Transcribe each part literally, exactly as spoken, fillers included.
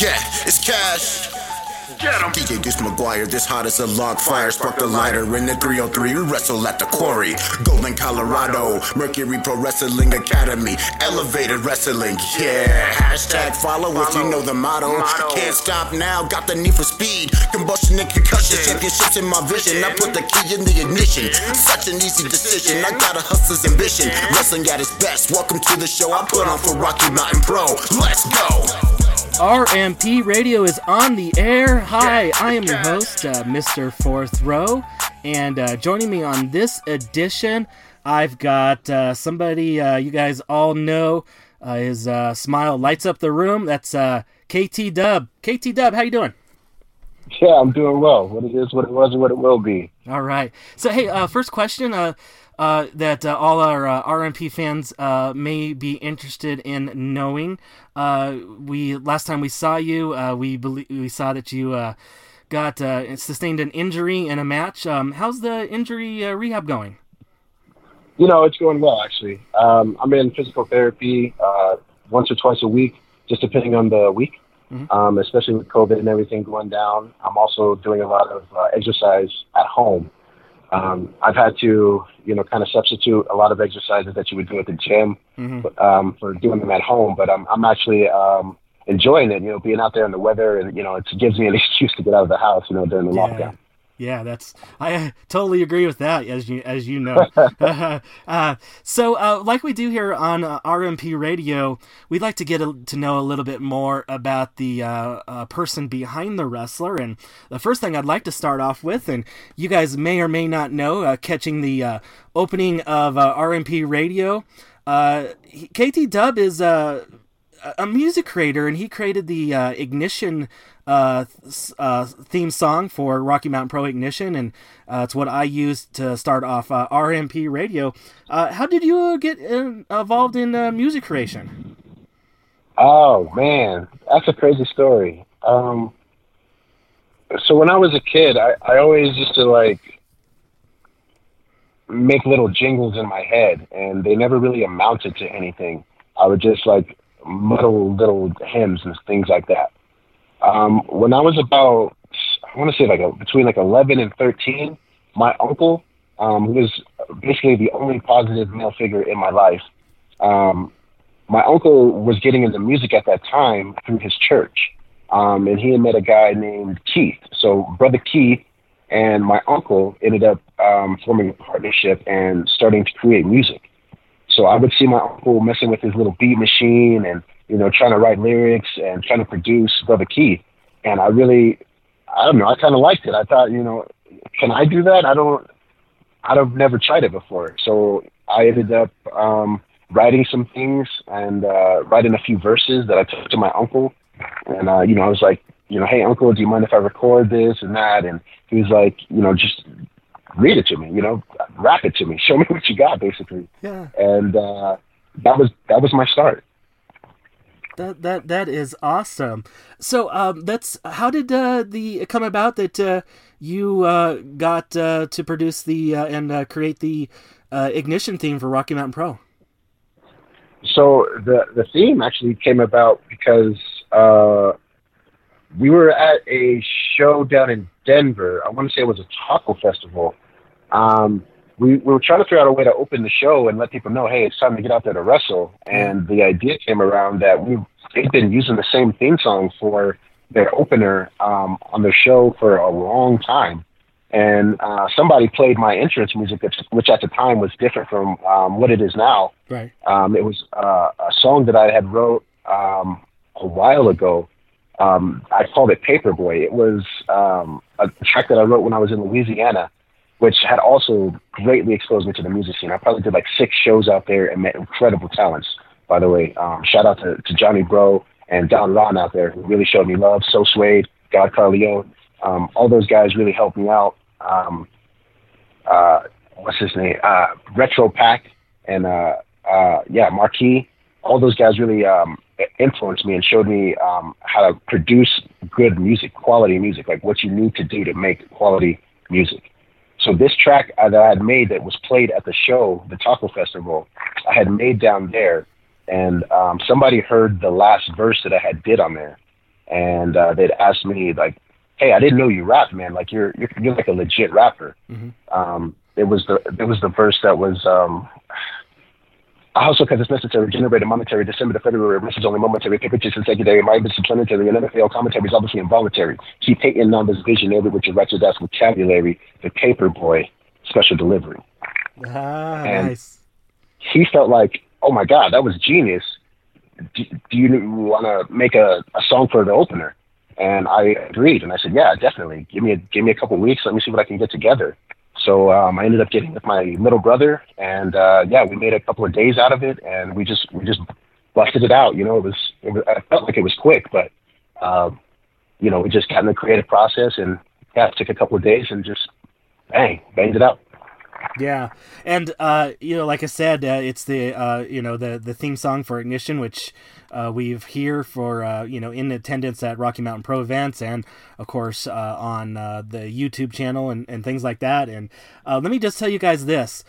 yeah, it's cash. Get him. D J Deuce McGuire, this hot as a log fire. Spark the lighter in the three oh three. We wrestle at the quarry. Golden, Colorado. Mercury Pro Wrestling Academy. Elevated Wrestling. Yeah. Hashtag follow if you know the motto. Can't stop now. Got the need for speed. Combustion and concussion. Championships in my vision. I put the key in the ignition. Such an easy decision. I got a hustler's ambition. Wrestling at its best. Welcome to the show I put on for Rocky Mountain Pro. Let's go. R M P Radio is on the air. Hi, I am your host, uh, Mister Fourth Row, and uh, joining me on this edition, I've got uh, somebody uh, you guys all know. Uh, his uh, smile lights up the room. That's uh, K T Dub. K T Dub, how you doing? Yeah, I'm doing well. What it is, what it was, and what it will be. All right. So, hey, uh, first question uh, uh, that uh, all our uh, R M P fans uh, may be interested in knowing. Uh, we Last time we saw you, uh, we believe, we saw that you uh, got uh, sustained an injury in a match. Um, how's the injury uh, rehab going? You know, it's going well, actually. Um, I'm in physical therapy uh, once or twice a week, just depending on the week. Mm-hmm. Um, especially with COVID and everything going down. I'm also doing a lot of uh, exercise at home. Um, I've had to, you know, kind of substitute a lot of exercises that you would do at the gym mm-hmm. but, um, for doing them at home. But I'm, I'm actually um, enjoying it, you know, being out there in the weather. And, you know, it gives me an excuse to get out of the house, you know, during the yeah. lockdown. Yeah, that's I totally agree with that, as you as you know. uh, uh, so, uh, like we do here on uh, R M P Radio, we'd like to get a, to know a little bit more about the uh, uh, person behind the wrestler. And the first thing I'd like to start off with, and you guys may or may not know, uh, catching the uh, opening of uh, R M P Radio, uh, K T Dub is a uh, a music creator, and he created the uh, Ignition. Uh, uh, theme song for Rocky Mountain Pro Ignition, and uh, it's what I used to start off uh, R M P Radio. Uh, how did you uh, get in, involved in uh, music creation? Oh man, that's a crazy story. Um, so when I was a kid, I, I always used to like make little jingles in my head, and they never really amounted to anything. I would just like muddle little hymns and things like that. Um, when I was about, I want to say like a, between like eleven and thirteen, my uncle, um, who was basically the only positive male figure in my life. Um, my uncle was getting into music at that time through his church. Um, and he had met a guy named Keith. So brother Keith and my uncle ended up, um, forming a partnership and starting to create music. So I would see my uncle messing with his little beat machine and, you know, trying to write lyrics and trying to produce Brother Keith. And I really, I don't know, I kind of liked it. I thought, you know, can I do that? I don't, I've never tried it before. So I ended up um, writing some things and uh, writing a few verses that I took to my uncle. And, uh, you know, I was like, you know, hey, uncle, do you mind if I record this and that? And he was like, you know, just read it to me, you know, rap it to me. Show me what you got, basically. Yeah. And uh, that was that was my start. That that that is awesome. So um, that's how did uh, the come about that uh, you uh, got uh, to produce the uh, and uh, create the uh, Ignition theme for Rocky Mountain Pro? So the the theme actually came about because uh, we were at a show down in Denver. I want to say it was a taco festival. Um, We, we were trying to figure out a way to open the show and let people know, hey, it's time to get out there to wrestle. And the idea came around that we they've been using the same theme song for their opener um, on their show for a long time. And uh, somebody played my entrance music, which at the time was different from um, what it is now. Right. Um, it was uh, a song that I had wrote um, a while ago. Um, I called it Paperboy. It was um, a track that I wrote when I was in Louisiana, which had also greatly exposed me to the music scene. I probably did like six shows out there and met incredible talents, by the way. Um, shout out to, to Johnny Bro and Don Ron out there who really showed me love. So Suede, God Carleone, um, all those guys really helped me out. Um, uh, what's his name? Uh, Retro Pack and, uh, uh, yeah, Marquis. All those guys really um, influenced me and showed me um, how to produce good music, quality music, like what you need to do to make quality music. So this track that I had made that was played at the show, the Taco Festival, I had made down there, and um, somebody heard the last verse that I had did on there, and uh, they'd asked me like, "Hey, I didn't know you rap, man. Like you're you're, you're like a legit rapper." Mm-hmm. Um, it was the it was the verse that was. Um, I also, because it's necessary, generate a momentary, December to February, message only momentary, paper to secondary, might be supplementary, and never fail, commentary is obviously involuntary. Keep hating on this visionary with your wretched ass vocabulary, the paper boy, special delivery. Ah, and nice. He felt like, oh my God, that was genius. Do, do you want to make a, a song for the opener? And I agreed, and I said, yeah, definitely. Give me a, give me a couple weeks, let me see what I can get together. So um, I ended up getting with my little brother, and uh, yeah, we made a couple of days out of it, and we just we just busted it out. You know, it was, it was I felt like it was quick, but um, you know, we just got in the creative process, and yeah, it took a couple of days, and just bang, banged it out. Yeah, and uh, you know, like I said, uh, it's the uh, you know the the theme song for Ignition, which uh, we've here for uh, you know in attendance at Rocky Mountain Pro events, and of course uh, on uh, the YouTube channel and, and things like that. And uh, let me just tell you guys this: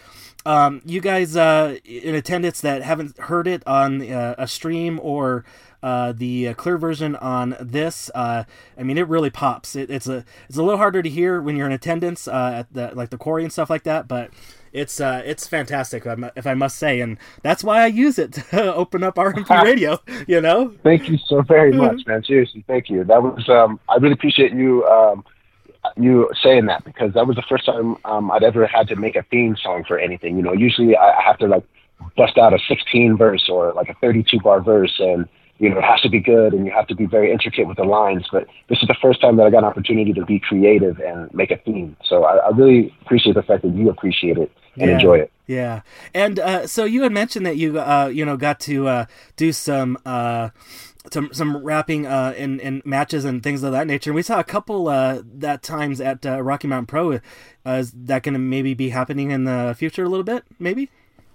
um, you guys uh, in attendance that haven't heard it on uh, a stream or. Uh, the uh, clear version on this, uh, I mean, it really pops. It, it's a it's a little harder to hear when you're in attendance uh, at the like the quarry and stuff like that, but it's uh, it's fantastic, if I must say, and that's why I use it to open up R M P Radio. You know. Thank you so very much, man. Seriously, thank you. That was um, I really appreciate you um, you saying that, because that was the first time um, I'd ever had to make a theme song for anything. You know, usually I have to like bust out a sixteen verse or like a thirty-two bar verse, and you know, it has to be good, and you have to be very intricate with the lines. But this is the first time that I got an opportunity to be creative and make a theme. So I, I really appreciate the fact that you appreciate it and yeah. enjoy it. Yeah. And uh, so you had mentioned that you, uh, you know, got to uh, do some... Uh... Some some rapping uh, in, in matches and things of that nature. And we saw a couple uh, that times at uh, Rocky Mountain Pro. Uh, is that going to maybe be happening in the future a little bit, maybe?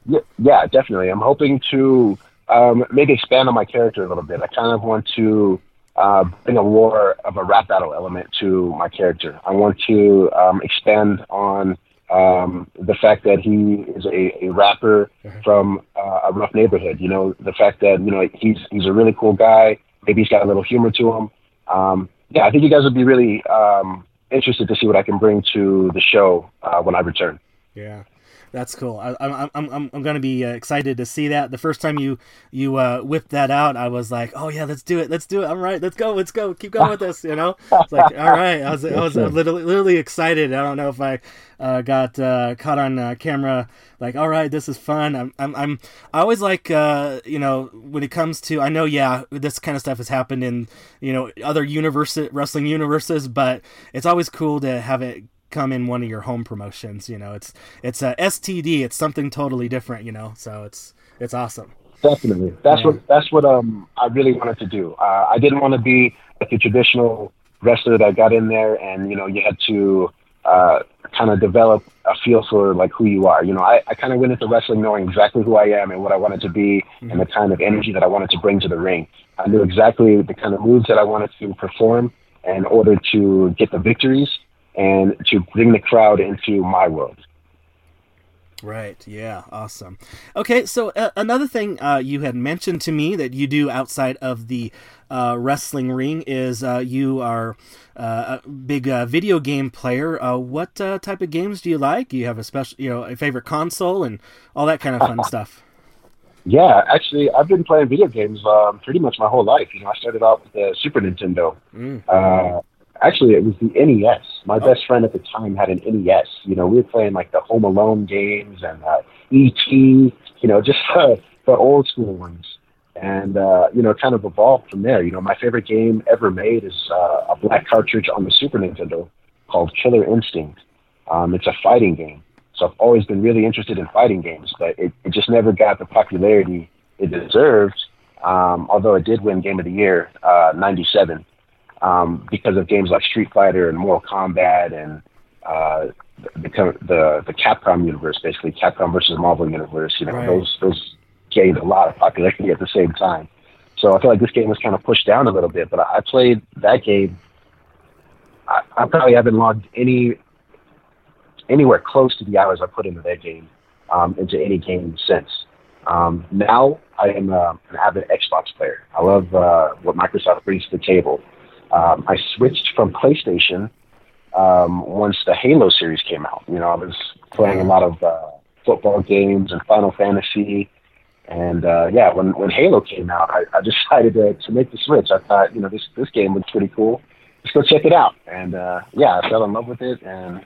Yeah, yeah, definitely. I'm hoping to um, maybe expand on my character a little bit. I kind of want to uh, bring a more of a rap battle element to my character. I want to um, expand on um, the fact that he is a, a rapper from uh, a rough neighborhood. You know, the fact that, you know, he's, he's a really cool guy. Maybe he's got a little humor to him. Um, yeah, I think you guys would be really um, interested to see what I can bring to the show uh, when I return. Yeah. That's cool. I, I'm I'm I'm I'm gonna be uh, excited to see that. The first time you you uh, whipped that out, I was like, oh yeah, let's do it, let's do it. I'm right, let's go, let's go, keep going with this. You know, it's like all right. I was I was uh, literally, literally excited. I don't know if I uh, got uh, caught on uh, camera. Like all right, this is fun. I'm I'm I'm I always like uh, you know when it comes to I know yeah this kind of stuff has happened in you know other universe wrestling universes, but it's always cool to have it come in one of your home promotions. You know, it's it's a S T D, it's something totally different, you know, so it's it's awesome. Definitely. That's yeah. what that's what um I really wanted to do. uh I didn't want to be like the traditional wrestler that got in there and you know you had to uh kind of develop a feel for like who you are. You know, I, I kind of went into wrestling knowing exactly who I am and what I wanted to be. Mm-hmm. And the kind of energy that I wanted to bring to the ring. I knew exactly the kind of moves that I wanted to perform in order to get the victories and to bring the crowd into my world. Right. Yeah. Awesome. Okay. So uh, another thing uh, you had mentioned to me that you do outside of the uh, wrestling ring is uh, you are uh, a big uh, video game player. Uh, what uh, type of games do you like? Do you have a special, you know, a favorite console and all that kind of fun stuff? Yeah, actually, I've been playing video games um, pretty much my whole life. You know, I started out with the Super Nintendo. Mm. Uh, Actually, it was the N E S. My oh. best friend at the time had an N E S. You know, we were playing like the Home Alone games and uh, E T You know, just uh, the old school ones, and uh, you know, kind of evolved from there. You know, my favorite game ever made is uh, a black cartridge on the Super Nintendo called Killer Instinct. Um, it's a fighting game, so I've always been really interested in fighting games, but it, it just never got the popularity it deserved. Um, although it did win Game of the Year ninety-seven Um, because of games like Street Fighter and Mortal Kombat and uh, the, the the Capcom universe, basically Capcom versus Marvel universe, you know, right. those those gained a lot of popularity at the same time. So I feel like this game was kind of pushed down a little bit, but I, I played that game. I, I probably haven't logged any anywhere close to the hours I put into that game um, into any game since. Um, now I am uh, an avid Xbox player. I love uh, what Microsoft brings to the table. Um, I switched from PlayStation um, once the Halo series came out. You know, I was playing a lot of uh, football games and Final Fantasy. And, uh, yeah, when, when Halo came out, I, I decided to, to make the switch. I thought, you know, this, this game looks pretty cool. Let's go check it out. And, uh, yeah, I fell in love with it and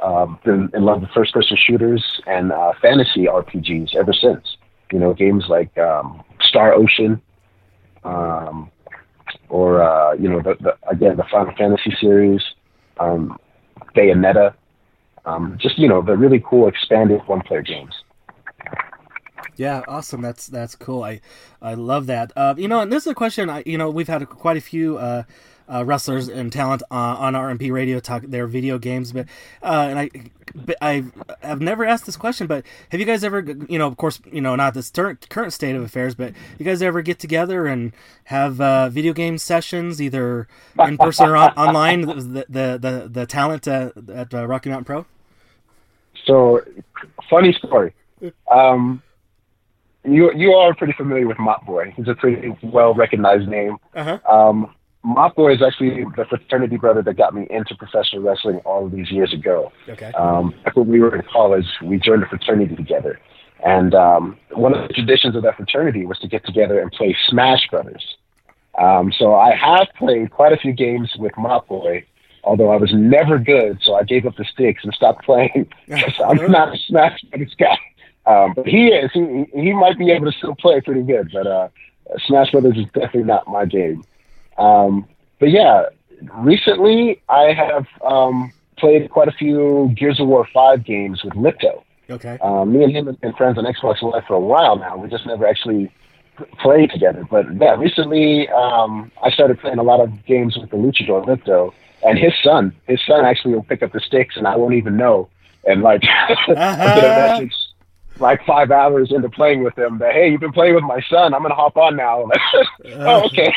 uh, been in love with first-person shooters and uh, fantasy R P Gs ever since. You know, games like um, Star Ocean um, or, uh, you know, the, the, again, the Final Fantasy series, um, Bayonetta. Um, just, you know, the really cool expanded one-player games. Yeah, awesome. That's that's cool. I, I love that. Uh, you know, and this is a question. I, you know, we've had a, quite a few uh, uh, wrestlers and talent uh, on R M P Radio talk their video games, but uh, and I, I have never asked this question. But have you guys ever, you know, of course, you know, not this ter- current state of affairs, but you guys ever get together and have uh, video game sessions, either in person or on- online? The the the, the talent uh, at uh, Rocky Mountain Pro. So, funny story. Um. You you are pretty familiar with Mop Boy. He's a pretty well-recognized name. Uh-huh. Um, Mop Boy is actually the fraternity brother that got me into professional wrestling all of these years ago. Okay. Um, back when we were in college, we joined a fraternity together. And um, one of the traditions of that fraternity was to get together and play Smash Brothers. Um, so I have played quite a few games with Mop Boy, although I was never good, so I gave up the sticks and stopped playing. I'm not a Smash Brothers guy. Um, but he is. He, he might be able to still play pretty good, but uh, Smash Brothers is definitely not my game. Um, but yeah, recently I have um, played quite a few Gears of War five games with Lipto. Okay. Um, me and him have been friends on Xbox Live for a while now. We just never actually played together. But yeah, recently um, I started playing a lot of games with the Luchador Lipto and his son. His son actually will pick up the sticks, and I won't even know. And like, uh-huh. I get a message like five hours into playing with him that, hey, you've been playing with my son. I'm going to hop on now. Like, oh, okay.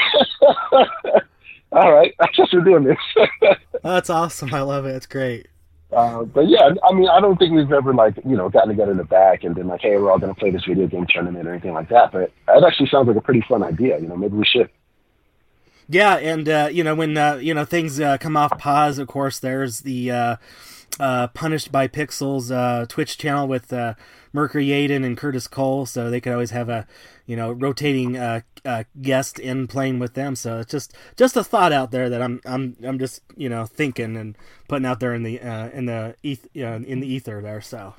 All right. I guess we're doing this. That's awesome. I love it. It's great. Uh, but yeah, I mean, I don't think we've ever like, you know, gotten together in the back and been like, hey, we're all going to play this video game tournament or anything like that. But that actually sounds like a pretty fun idea. You know, maybe we should. Yeah. And, uh, you know, when, uh, you know, things uh, come off pause, of course, there's the, uh, Uh, Punished by Pixels uh, Twitch channel with uh, Mercury Yaden and Curtis Cole, so they could always have a, you know, rotating uh, uh, guest in playing with them. So it's just just a thought out there that I'm I'm I'm just you know thinking and putting out there in the uh, in the eth- you know, in the ether there. So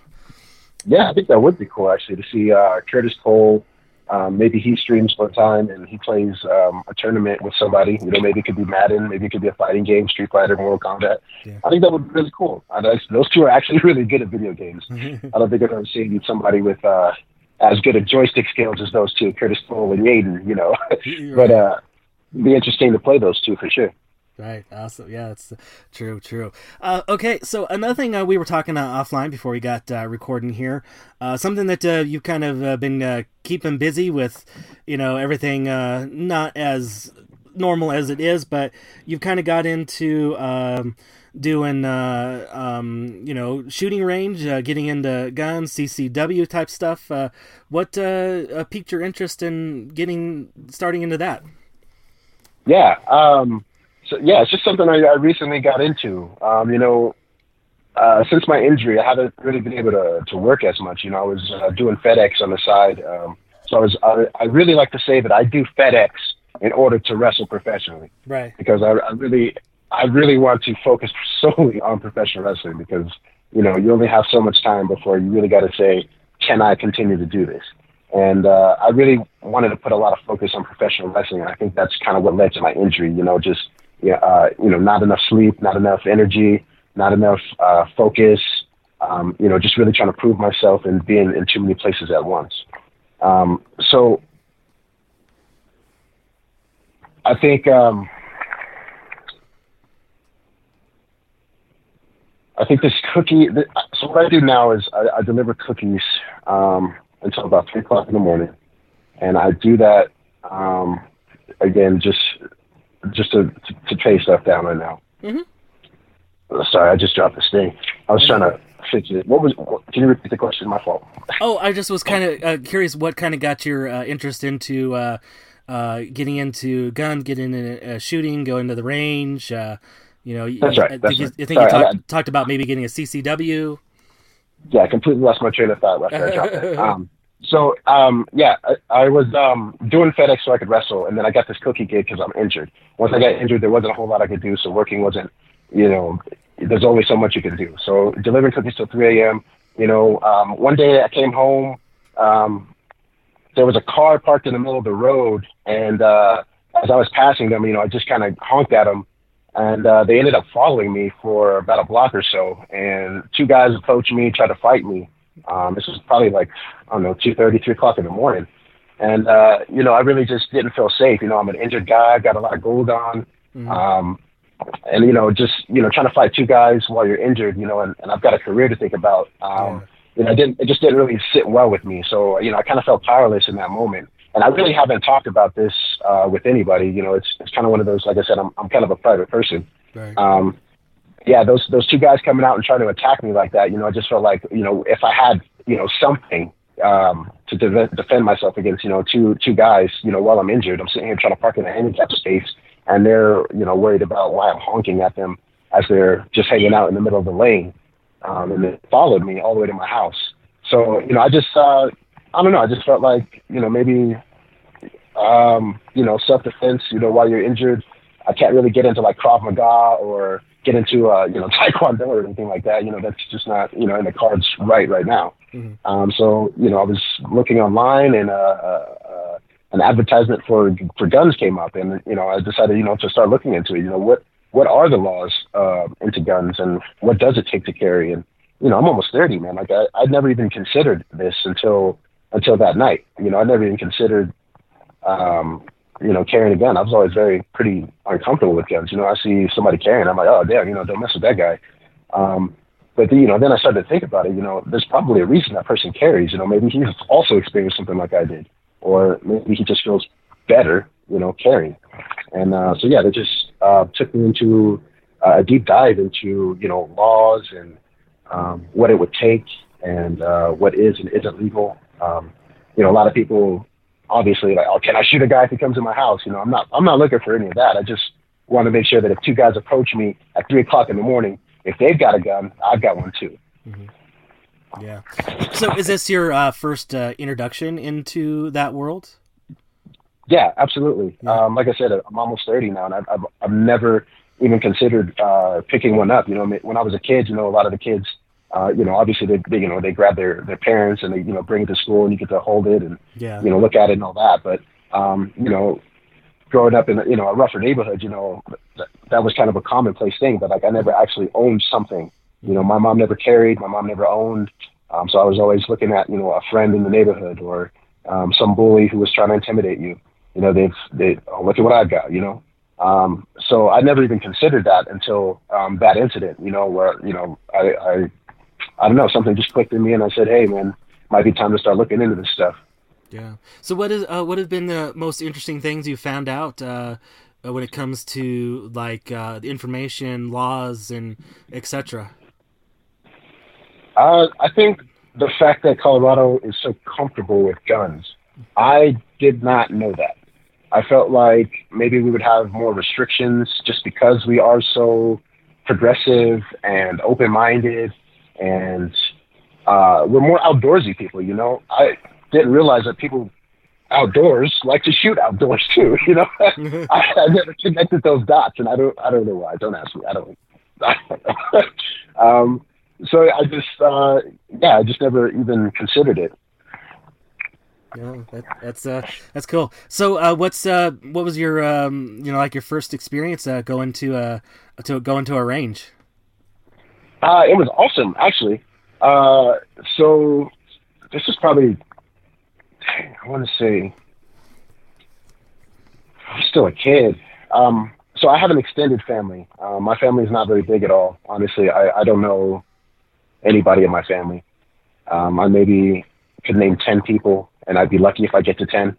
yeah, I think that would be cool actually to see uh, Curtis Cole. Um, maybe he streams one time and he plays um, a tournament with somebody. You know, maybe it could be Madden, maybe it could be a fighting game, Street Fighter, Mortal Kombat. Yeah. I think that would be really cool. I know those two are actually really good at video games. I don't think I've ever seen somebody with uh, as good at joystick skills as those two, Curtis Cole and Yaden. You know, but uh, it'd be interesting to play those two for sure. Right. Awesome. Yeah, it's true, true. Uh, okay, so another thing uh, we were talking uh, offline before we got uh, recording here, uh, something that uh, you've kind of uh, been uh, keeping busy with, you know, everything uh, not as normal as it is, but you've kind of got into um, doing, uh, um, you know, shooting range, uh, getting into guns, C C W type stuff. Uh, what uh, piqued your interest in getting, starting into that? Yeah, um... So, yeah, it's just something I, I recently got into. Um, you know, uh, since my injury, I haven't really been able to, to work as much. You know, I was uh, doing FedEx on the side. Um, so I was, I, I really like to say that I do FedEx in order to wrestle professionally. Right. Because I, I really, I really want to focus solely on professional wrestling because, you know, you only have so much time before you really got to say, can I continue to do this? And uh, I really wanted to put a lot of focus on professional wrestling. And I think that's kind of what led to my injury, you know, just, Yeah, uh, you know, not enough sleep, not enough energy, not enough uh, focus, um, you know, just really trying to prove myself and being in too many places at once. Um, so I think um, I think this cookie, th- so what I do now is I, I deliver cookies um, until about three o'clock in the morning. And I do that, um, again, just... just to, to to pay stuff down right now. Mm-hmm. Sorry, I just dropped this thing. I was trying to What was? Can you repeat the question? My fault. Oh, I just was kind of uh, curious what kind of got your uh, interest into uh, uh, getting into gun, getting into uh, shooting, going to the range. Uh, you know, that's right. I that's think right. you, I think Sorry, you talked, I got... talked about maybe getting a C C W. Yeah, I completely lost my train of thought last time I dropped it. Um, so, um, yeah, I, I was um, doing FedEx so I could wrestle, and then I got this cookie gig because I'm injured. Once I got injured, there wasn't a whole lot I could do, so working wasn't, you know, there's only so much you can do. So delivering cookies till three a.m., you know, um, one day I came home, um, there was a car parked in the middle of the road, and uh, as I was passing them, you know, I just kind of honked at them, and uh, they ended up following me for about a block or so, and two guys approached me, tried to fight me. Um, this was probably like, I don't know, two thirty, three o'clock in the morning. And, uh, you know, I really just didn't feel safe. You know, I'm an injured guy, got a lot of gold on. Mm-hmm. Um, and, you know, just, you know, trying to fight two guys while you're injured, you know, and, and I've got a career to think about. Um, yeah. You know, I didn't, it just didn't really sit well with me. So, you know, I kind of felt powerless in that moment. And I really haven't talked about this uh, with anybody. You know, it's it's kind of one of those, like I said, I'm I'm kind of a private person. Right. Um, yeah, those those two guys coming out and trying to attack me like that, you know, I just felt like, you know, if I had, you know, something um, to de- defend myself against, you know, two two guys, you know, while I'm injured, I'm sitting here trying to park in a handicap space, and they're, you know, worried about why I'm honking at them as they're just hanging out in the middle of the lane. Um, and they followed me all the way to my house. So, you know, I just... Uh, I don't know. I just felt like, you know, maybe, um, you know, self-defense, you know, while you're injured, I can't really get into like Krav Maga or get into, uh, you know, Taekwondo or anything like that. You know, that's just not, you know, in the cards right right now. Mm-hmm. Um, so, you know, I was looking online and uh, uh, an advertisement for for guns came up, and, you know, I decided, you know, to start looking into it. You know, what, what are the laws uh, into guns, and what does it take to carry? And, you know, I'm almost thirty, man. Like I, I'd never even considered this until... until that night. You know, I never even considered, um, you know, carrying a gun. I was always very, pretty uncomfortable with guns. You know, I see somebody carrying, I'm like, oh, damn, you know, don't mess with that guy. Um, but, the, you know, then I started to think about it. You know, there's probably a reason that person carries. You know, maybe he's also experienced something like I did, or maybe he just feels better, you know, carrying. And uh, so, yeah, they just uh, took me into uh, a deep dive into, you know, laws and um, what it would take and uh, what is and isn't legal. Um, you know, a lot of people obviously like, oh, can I shoot a guy if he comes in my house? You know, I'm not, I'm not looking for any of that. I just want to make sure that if two guys approach me at three o'clock in the morning, if they've got a gun, I've got one too. Mm-hmm. Yeah. So is this your uh, first uh, introduction into that world? Yeah, absolutely. Yeah. Um, like I said, I'm almost thirty now, and I've, I've, I've never even considered uh, picking one up. You know, when I was a kid, you know, a lot of the kids, Uh, you know, obviously they, they, you know, they grab their, their parents and they, you know, bring it to school and you get to hold it and, yeah. you know, look at it and all that. But, um, you know, growing up in, you know, a rougher neighborhood, you know, th- that was kind of a commonplace thing, but like, I never actually owned something. You know, my mom never carried, my mom never owned. Um, so I was always looking at, you know, a friend in the neighborhood or, um, some bully who was trying to intimidate you. You know, they've, they, oh, look at what I've got, you know? Um, so I never even considered that until, um, that incident, you know, where, you know, I, I, I don't know, something just clicked in me and I said, hey, man, might be time to start looking into this stuff. Yeah. So what is uh, what have been the most interesting things you found out uh, when it comes to, like, uh, information, laws, and et cetera? Uh, I think the fact that Colorado is so comfortable with guns. I did not know that. I felt like maybe we would have more restrictions just because we are so progressive and open-minded. And uh, we're more outdoorsy people, you know. I didn't realize that people outdoors like to shoot outdoors too, you know. I, I never connected those dots, and I don't, I don't know why. Don't ask me. I don't. I don't know. um, so I just, uh, yeah, I just never even considered it. Yeah, that, that's uh, that's cool. So, uh, what's uh, what was your, um, you know, like your first experience uh, going to uh, to going to a range? Uh, it was awesome, actually. Uh, so this is probably, dang, I want to say, I'm still a kid. Um, so I have an extended family. Uh, my family is not very big at all. Honestly, I, I don't know anybody in my family. Um, I maybe could name ten people, and I'd be lucky if I get to ten.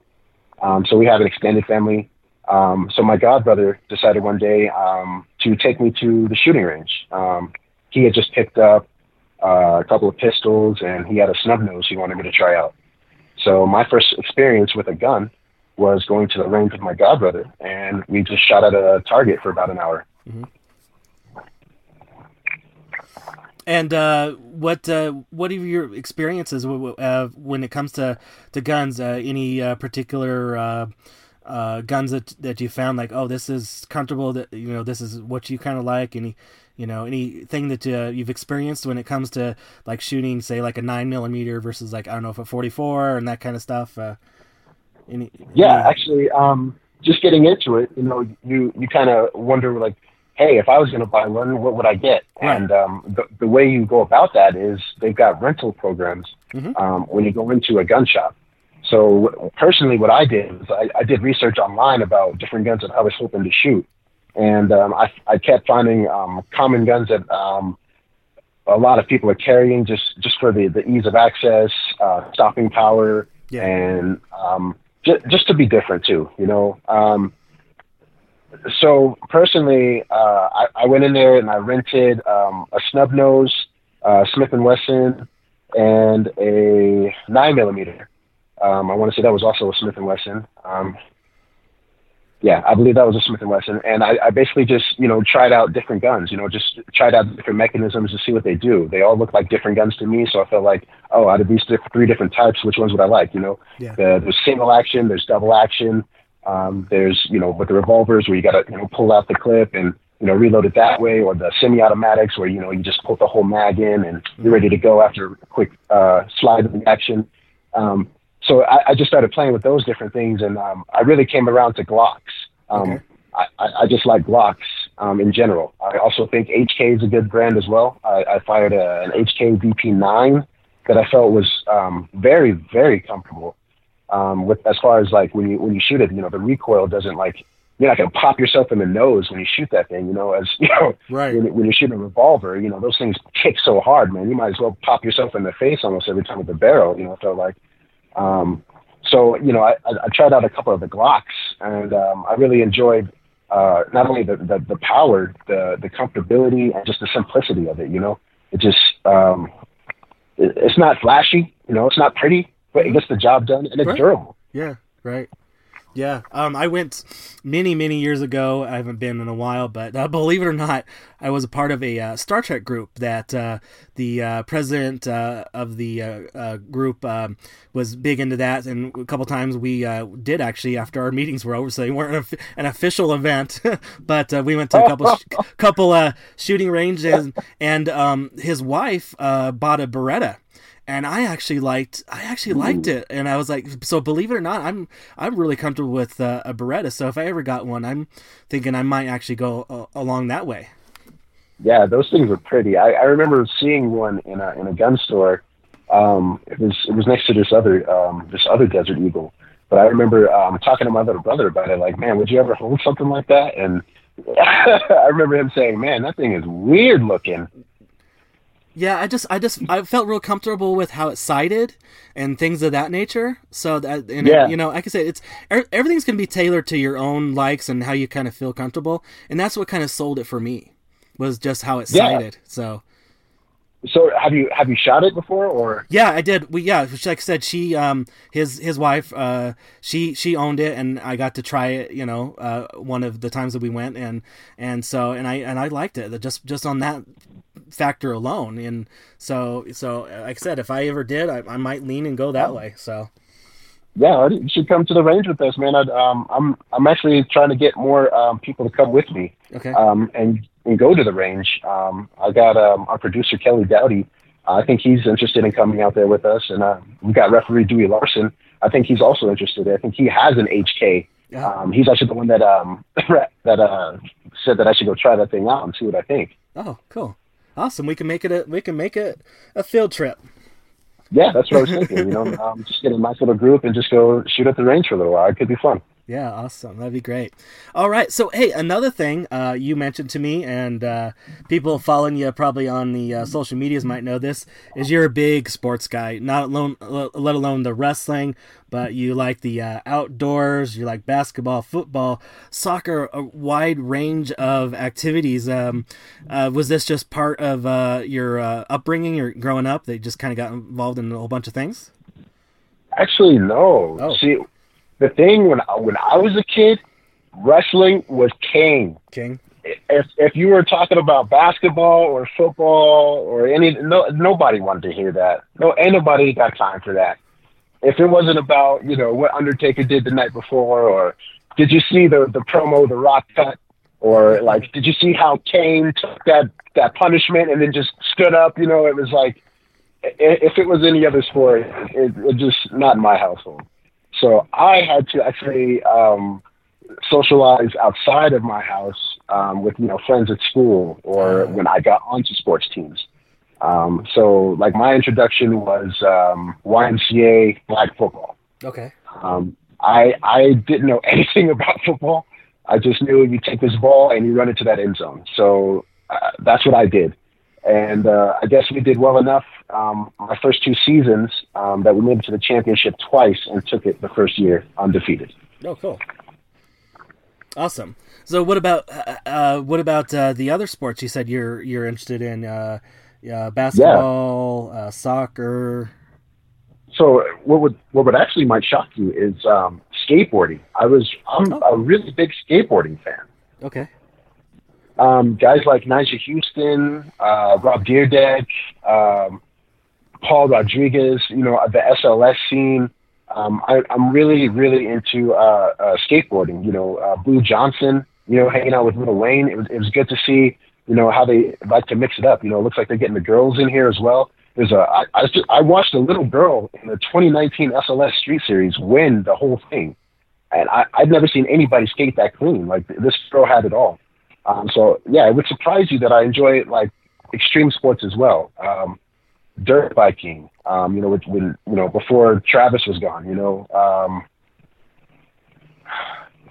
Um, so we have an extended family. Um, so my godbrother decided one day um, to take me to the shooting range. Um, He had just picked up uh, a couple of pistols, and he had a snub nose he wanted me to try out. So my first experience with a gun was going to the range with my godbrother, and we just shot at a target for about an hour. Mm-hmm. And uh, what uh, what are your experiences uh, when it comes to to guns? Uh, any uh, particular uh, uh, guns that that you found like, oh, this is comfortable, that you know, this is what you kind of like? Any you know anything that uh, you've experienced when it comes to like shooting, say like a nine millimeter versus like I don't know if a forty-four and that kind of stuff? Uh, any, yeah, any... actually, um, just getting into it, you know, you you kind of wonder like, hey, if I was going to buy one, what would I get? Right. And um, the, the way you go about that is they've got rental programs mm-hmm. um, when you go into a gun shop. So personally, what I did was I, I did research online about different guns that I was hoping to shoot. And um, I, I kept finding um, common guns that um, a lot of people are carrying just, just for the, the ease of access, uh, stopping power, yeah. and um, j- just to be different too, you know. Um, So personally, uh, I, I went in there and I rented um, a snub nose, uh, Smith and Wesson, and a nine millimeter. Um, I want to say that was also a Smith and Wesson. Um, yeah, I believe that was a Smith and Wesson. And I, I basically just, you know, tried out different guns. You know, just tried out different mechanisms to see what they do. They all look like different guns to me, so I felt like, oh, out of these three different types, which ones would I like? You know, yeah. the, there's single action, there's double action. Um, there's, you know, with the revolvers where you got to, you know, pull out the clip and, you know, reload it that way, or the semi-automatics where, you know, you just pull the whole mag in and you're ready to go after a quick uh, slide of the action. Um, so I, I just started playing with those different things, and um, I really came around to Glocks. Um, okay. I, I, I just like Glocks um, in general. I also think H K is a good brand as well. I, I fired a, an H K V P nine that I felt was um, very, very comfortable. Um, with as far as like when you when you shoot it, you know, the recoil doesn't, like, you're not gonna pop yourself in the nose when you shoot that thing, you know. As you know, right. when, when you shoot a revolver, you know, those things kick so hard, man. You might as well pop yourself in the face almost every time with the barrel, you know. So like, um, so you know, I, I, I tried out a couple of the Glocks, and um, I really enjoyed uh, not only the, the the power, the the comfortability, and just the simplicity of it. You know, it just um, it, it's not flashy, you know, it's not pretty. But it gets the job done, and it's right. durable. Yeah, right. Yeah, um, I went many, many years ago. I haven't been in a while, but uh, believe it or not, I was a part of a uh, Star Trek group that uh, the uh, president uh, of the uh, uh, group um, was big into that, and a couple times we uh, did actually after our meetings were over, so they weren't an, an official event, but uh, we went to a couple sh- couple uh, shooting ranges, and um, his wife uh, bought a Beretta. And I actually liked, I actually liked it, and I was like, so believe it or not, I'm, I'm really comfortable with uh, a Beretta. So if I ever got one, I'm thinking I might actually go uh, along that way. Yeah, those things are pretty. I, I remember seeing one in a in a gun store. Um, it was it was next to this other um, this other Desert Eagle. But I remember um, talking to my little brother about it. Like, man, would you ever hold something like that? And I remember him saying, man, that thing is weird looking. Yeah, I just, I just, I felt real comfortable with how it sighted and things of that nature. So that, and yeah. it, you know, like I said, it's everything's gonna be tailored to your own likes and how you kind of feel comfortable, and that's what kind of sold it for me, was just how it yeah. sighted. So, so have you have you shot it before, or? Yeah, I did. We yeah, like I said, she, um, his his wife, uh, she she owned it, and I got to try it. You know, uh, one of the times that we went, and and so and I and I liked it. Just just on that factor alone, and so so like I said, if I ever did, I, I might lean and go that way. So yeah, you should come to the range with us, man. I'd, um, I'm I'm actually trying to get more um, people to come with me, okay, um, and and go to the range. Um, I got um, our producer Kelly Dowdy. I think he's interested in coming out there with us, and uh, we got referee Dewey Larson. I think he's also interested. I think he has an H K. Yeah. Um, he's actually the one that um that uh said that I should go try that thing out and see what I think. Oh, cool. Awesome. We can make it a we can make it a field trip. Yeah, that's what I was thinking. You know, um, just get a nice little group and just go shoot at the range for a little while. It could be fun. Yeah, awesome. That'd be great. All right. So, hey, another thing uh, you mentioned to me, and uh, people following you probably on the uh, social medias might know this, is you're a big sports guy, not alone, let alone the wrestling, but you like the uh, outdoors, you like basketball, football, soccer, a wide range of activities. Um, uh, was this just part of uh, your uh, upbringing or growing up? They just kind of got involved in a whole bunch of things? Actually, no. Oh. See, the thing when I, when I was a kid, wrestling was king. King. If if you were talking about basketball or football or any, no nobody wanted to hear that. No, ain't nobody got time for that. If it wasn't about, you know, what Undertaker did the night before, or did you see the the promo The Rock cut, or like did you see how Kane took that that punishment and then just stood up? You know, it was like, if it was any other sport, it was just not in my household. So I had to actually um, socialize outside of my house um, with, you know, friends at school or when I got onto sports teams. Um, so, like, my introduction was um, Y M C A black football. Okay. Um, I I didn't know anything about football. I just knew you take this ball and you run into that end zone. So uh, that's what I did. And uh, I guess we did well enough um, my first two seasons um, that we made it to the championship twice and took it the first year undefeated. Oh, cool. Awesome. So what about uh, what about uh, the other sports you said you're you're interested in? Uh, yeah, basketball, yeah. Uh, soccer. So what would what would actually might shock you is um, skateboarding. I was I'm oh. a really big skateboarding fan. Okay. Um, guys like Nyjah Houston, uh, Rob Dyrdek, um, Paul Rodriguez, you know, the S L S scene. Um, I, I'm really, really into uh, uh, skateboarding. You know, uh, Blue Johnson, you know, hanging out with Lil Wayne. It was, it was good to see, you know, how they like to mix it up. You know, it looks like they're getting the girls in here as well. There's a, I, I, just, I watched a little girl in the twenty nineteen S L S Street Series win the whole thing. And I, I've never seen anybody skate that clean. Like, this girl had it all. Um, so, yeah, it would surprise you that I enjoy, like, extreme sports as well. Um, dirt biking, um, you know, when, you know, before Travis was gone, you know. Um,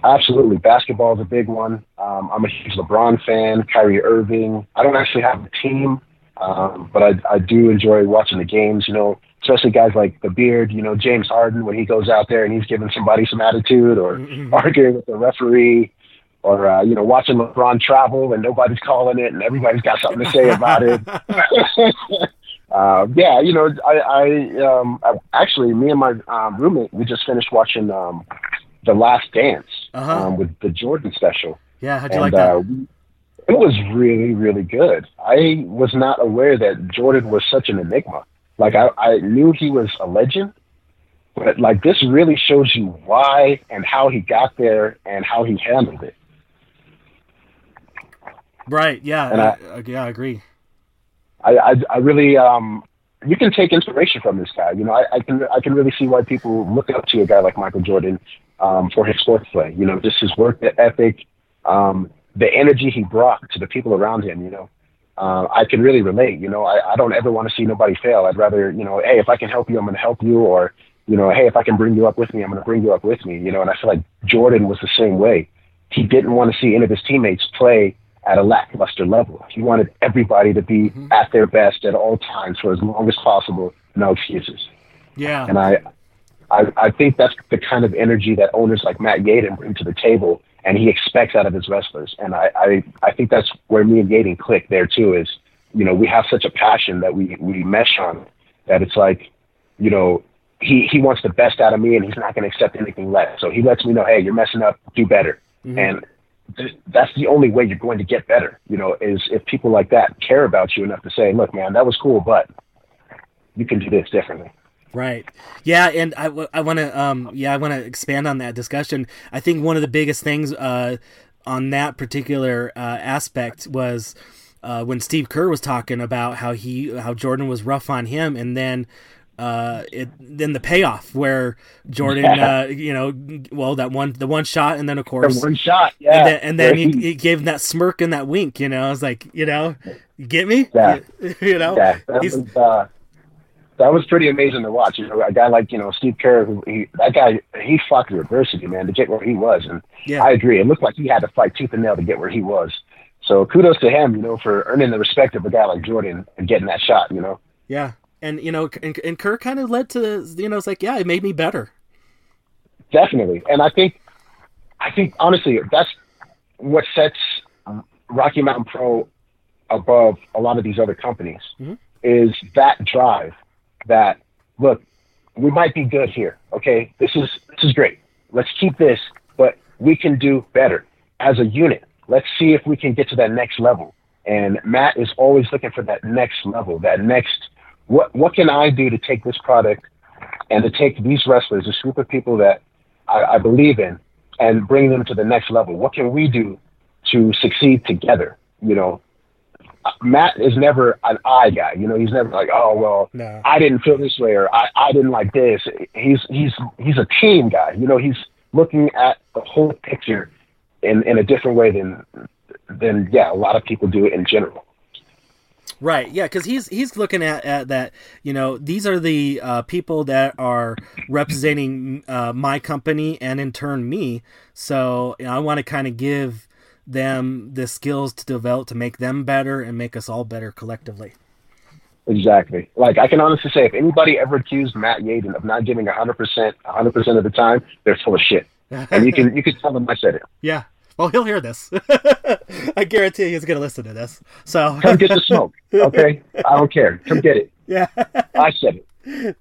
absolutely, basketball is a big one. Um, I'm a huge LeBron fan, Kyrie Irving. I don't actually have a team, um, but I, I do enjoy watching the games, you know, especially guys like the Beard, you know, James Harden, when he goes out there and he's giving somebody some attitude or mm-hmm. arguing with the referee. Or, uh, you know, watching LeBron travel and nobody's calling it and everybody's got something to say about it. uh, yeah, you know, I, I, um, I actually, me and my um, roommate, we just finished watching um, The Last Dance uh-huh. um, with the Jordan special. Yeah, how'd you and, like that? Uh, it was really, really good. I was not aware that Jordan was such an enigma. Like, I, I knew he was a legend. But, like, this really shows you why and how he got there and how he handled it. Right. Yeah. And I, I, yeah. I agree. I, I, I really, um, you can take inspiration from this guy. You know, I, I can, I can really see why people look up to a guy like Michael Jordan, um, for his sports play, you know, just his work ethic, um, the energy he brought to the people around him, you know, uh, I can really relate, you know, I, I don't ever want to see nobody fail. I'd rather, you know, hey, if I can help you, I'm going to help you. Or, you know, hey, if I can bring you up with me, I'm going to bring you up with me, you know, and I feel like Jordan was the same way. He didn't want to see any of his teammates play at a lackluster level. He wanted everybody to be mm-hmm. at their best at all times for as long as possible, no excuses. Yeah. And I, I I think that's the kind of energy that owners like Matt Yaden bring to the table and he expects out of his wrestlers. And I, I, I think that's where me and Yaden click there too is, you know, we have such a passion that we, we mesh on that it's like, you know, he, he wants the best out of me and he's not going to accept anything less. So he lets me know, hey, you're messing up, do better. Mm-hmm. And that's the only way you're going to get better, you know, is if people like that care about you enough to say, look, man, that was cool, but you can do this differently. Right. Yeah. And I, I want to, um, yeah, I want to expand on that discussion. I think one of the biggest things, uh, on that particular, uh, aspect was, uh, when Steve Kerr was talking about how he, how Jordan was rough on him and then, uh it then the payoff where Jordan yeah. uh you know well that one the one shot and then of course the one shot yeah and then, and then he, he gave him that smirk and that wink, you know, I was like, you know, you get me, yeah. you know yeah. That was, uh, that was pretty amazing to watch. You know, a guy like, you know, Steve Kerr, who he, that guy, he fought through adversity, man, to get where he was. And yeah. I agree. It looked like he had to fight tooth and nail to get where he was. So kudos to him, you know, for earning the respect of a guy like Jordan and getting that shot, you know? Yeah. And, you know, and, and Kerr kind of led to, you know, it's like, yeah, it made me better. Definitely. And I think, I think honestly, that's what sets Rocky Mountain Pro above a lot of these other companies mm-hmm. is that drive. That look, we might be good here. Okay, this is this is great. Let's keep this, but we can do better as a unit. Let's see if we can get to that next level. And Matt is always looking for that next level, that next. What what can I do to take this product and to take these wrestlers, this group of people that I, I believe in, and bring them to the next level? What can we do to succeed together? You know. Matt is never an I guy, you know. He's never like, oh well, no. I didn't feel this way or I, I didn't like this. He's he's he's a team guy, you know. He's looking at the whole picture in, in a different way than than yeah, a lot of people do in general. Right, yeah, because he's he's looking at, at that. You know, these are the uh, people that are representing uh, my company and in turn me. So you know, I want to kind of give them the skills to develop to make them better and make us all better collectively. Exactly. Like I can honestly say, if anybody ever accused Matt Yaden of not giving a hundred percent, a hundred percent of the time, they're full of shit. And you can you can tell them I said it. Yeah. Well, he'll hear this. I guarantee he's going to listen to this. So come get the smoke. Okay. I don't care. Come get it. Yeah. I said it.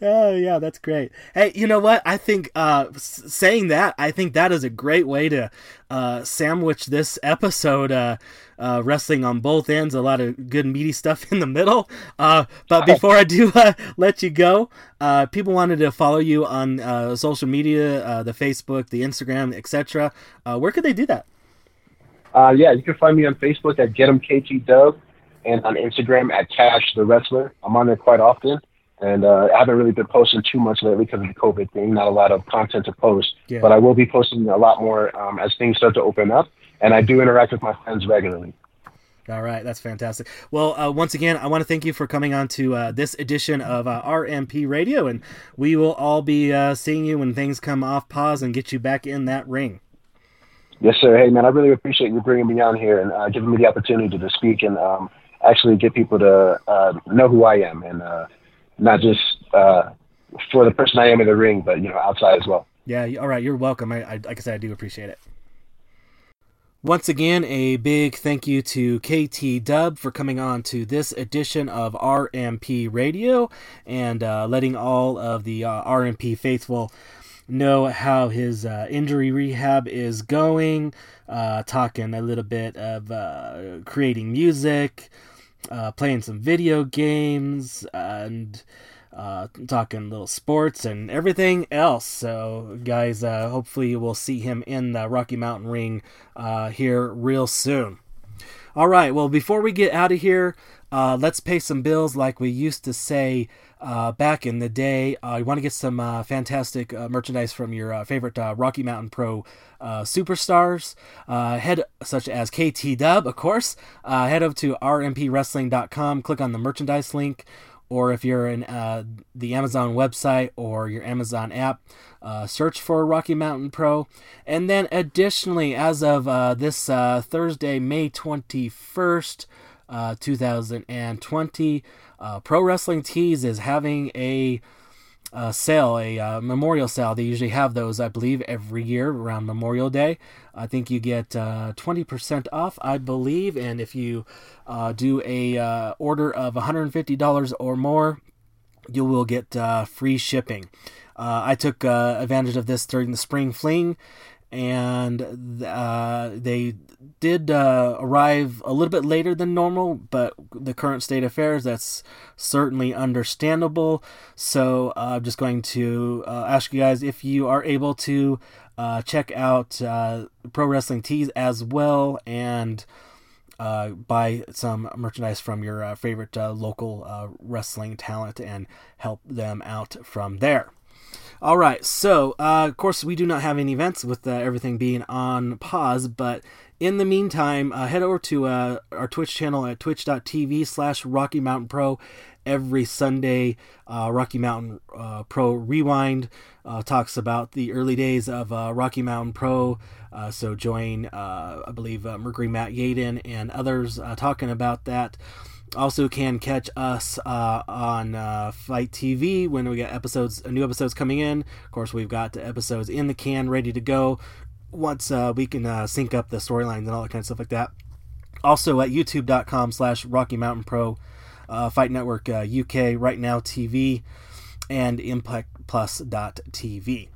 Oh yeah, that's great. Hey, you know what? I think uh, saying that, I think that is a great way to uh, sandwich this episode. Uh, uh, wrestling on both ends, a lot of good meaty stuff in the middle. Uh, but before I do uh, let you go, uh, people wanted to follow you on uh, social media, uh, the Facebook, the Instagram, et cetera. Uh, where could they do that? Uh, yeah, you can find me on Facebook at Get 'em K T Dub, and on Instagram at Cash the Wrestler. I'm on there quite often. And uh, I haven't really been posting too much lately because of the COVID thing. Not a lot of content to post, yeah. But I will be posting a lot more um, as things start to open up. And I do interact with my friends regularly. All right, that's fantastic. Well, uh, once again, I want to thank you for coming on to uh, this edition of uh, R M P Radio, and we will all be uh, seeing you when things come off pause and get you back in that ring. Yes, sir. Hey, man, I really appreciate you bringing me on here and uh, giving me the opportunity to speak and um, actually get people to uh, know who I am and. Uh, Not just uh, for the person I am in the ring, but, you know, outside as well. Yeah, all right, you're welcome. I, I like I said, I do appreciate it. Once again, a big thank you to K T Dub for coming on to this edition of R M P Radio and uh, letting all of the uh, R M P faithful know how his uh, injury rehab is going, uh, talking a little bit of uh, creating music, Uh, playing some video games and uh, talking little sports and everything else. So, guys, uh, hopefully we'll see him in the Rocky Mountain ring uh, here real soon. All right, well, before we get out of here, uh, let's pay some bills like we used to say uh, back in the day. Uh, you want to get some uh, fantastic uh, merchandise from your uh, favorite uh, Rocky Mountain Pro uh, superstars, uh, head such as K T Dub, of course. Uh, head over to r m p wrestling dot com, click on the merchandise link, or if you're in uh, the Amazon website or your Amazon app, uh, search for Rocky Mountain Pro. And then additionally, as of uh, this uh, Thursday, May twenty-first, Uh, two thousand twenty, uh, Pro Wrestling Tees is having a, a sale, a uh, memorial sale. They usually have those, I believe, every year around Memorial Day. I think you get uh, twenty percent off, I believe, and if you uh, do a uh, order of one hundred fifty dollars or more, you will get uh, free shipping. Uh, I took uh, advantage of this during the Spring Fling, and uh, they did uh, arrive a little bit later than normal, but the current state of affairs, that's certainly understandable. So uh, I'm just going to uh, ask you guys if you are able to uh, check out uh, Pro Wrestling Tees as well and uh, buy some merchandise from your uh, favorite uh, local uh, wrestling talent and help them out from there. All right, so, uh, of course, we do not have any events with uh, everything being on pause, but in the meantime, uh, head over to uh, our Twitch channel at twitch dot t v slash Rocky Mountain Pro every Sunday. Uh, Rocky Mountain uh, Pro Rewind uh, talks about the early days of uh, Rocky Mountain Pro. Uh, so join, uh, I believe, uh, Mercury, Matt Yaden, and others uh, talking about that. Also can catch us uh, on uh, Fight T V when we get episodes, new episodes coming in. Of course, we've got episodes in the can, ready to go, once uh, we can uh, sync up the storylines and all that kind of stuff like that. Also at youtube.com slash Rocky Mountain Pro, uh, Fight Network uh, U K, Right Now T V, and impact plus dot t v.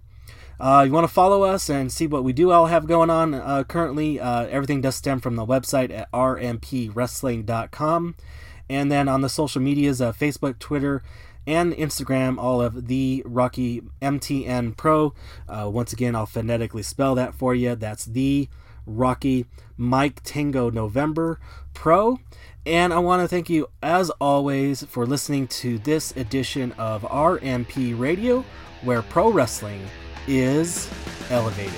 Uh, you want to follow us and see what we do all have going on uh, currently. Uh, everything does stem from the website at r m p wrestling dot com. And then on the social medias, uh, Facebook, Twitter, and Instagram, all of the Rocky M T N Pro. Uh, once again, I'll phonetically spell that for you. That's the Rocky Mike Tango November Pro. And I want to thank you, as always, for listening to this edition of R M P Radio, where pro wrestling is elevated.